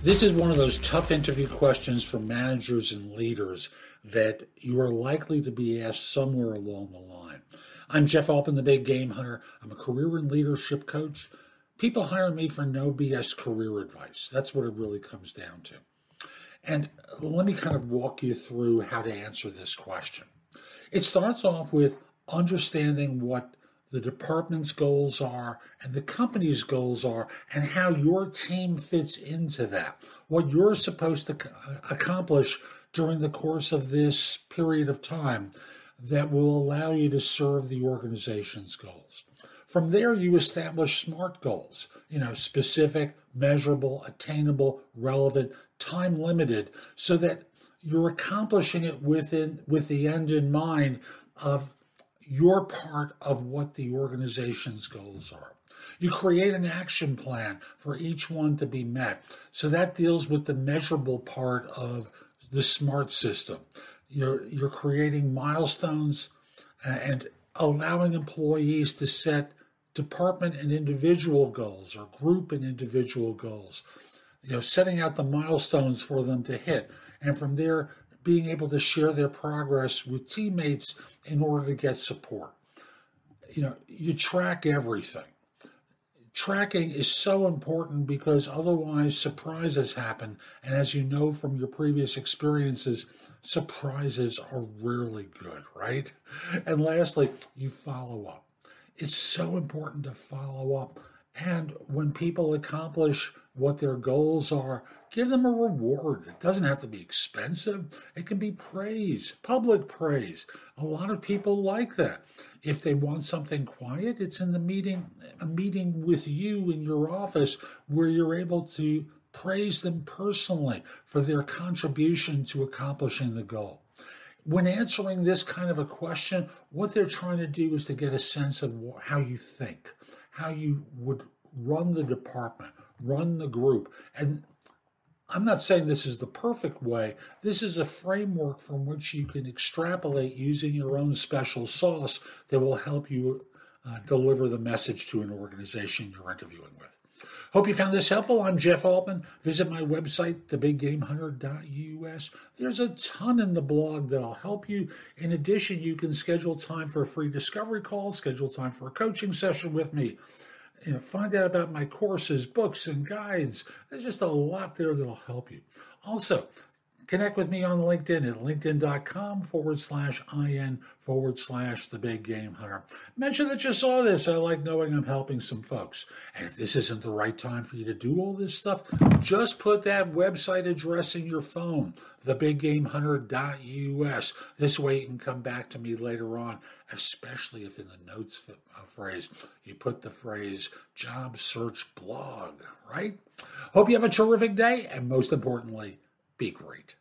This is one of those tough interview questions for managers and leaders that you are likely to be asked somewhere along the line. I'm Jeff Altman, the Big Game Hunter. I'm a career and leadership coach. People hire me for no BS career advice. That's what it really comes down to. And let me kind of walk you through how to answer this question. It starts off with understanding what the department's goals are and the company's goals are and how your team fits into that, what you're supposed to accomplish during the course of this period of time that will allow you to serve the organization's goals. From there, you establish SMART goals, specific, measurable, attainable, relevant, time limited, so that you're accomplishing it with the end in mind of your part of what the organization's goals are. You create an action plan for each one to be met. So that deals with the measurable part of the SMART system. You're creating milestones and allowing employees to set department and individual goals or group and individual goals, setting out the milestones for them to hit. And from there, being able to share their progress with teammates in order to get support. You track everything. Tracking is so important because otherwise surprises happen. And as you know from your previous experiences, surprises are rarely good, right? And lastly, you follow up. It's so important to follow up. And when people accomplish what their goals are, give them a reward. It doesn't have to be expensive. It can be praise, public praise. A lot of people like that. If they want something quiet, it's in the meeting, a meeting with you in your office where you're able to praise them personally for their contribution to accomplishing the goal. When answering this kind of a question, what they're trying to do is to get a sense of how you think, how you would run the department, run the group. And I'm not saying this is the perfect way. This is a framework from which you can extrapolate using your own special sauce that will help you deliver the message to an organization you're interviewing with. Hope you found this helpful. I'm Jeff Altman. Visit my website, TheBigGameHunter.us. There's a ton in the blog that'll help you. In addition, you can schedule time for a free discovery call, schedule time for a coaching session with me. Find out about my courses, books, and guides. There's just a lot there that'll help you. Also, connect with me on LinkedIn at linkedin.com/IN/TheBigGameHunter. Mention that you saw this. I like knowing I'm helping some folks. And if this isn't the right time for you to do all this stuff, just put that website address in your phone, TheBigGameHunter.us. This way you can come back to me later on, especially if in the notes phrase, you put the phrase job search blog, right? Hope you have a terrific day, and most importantly, be great.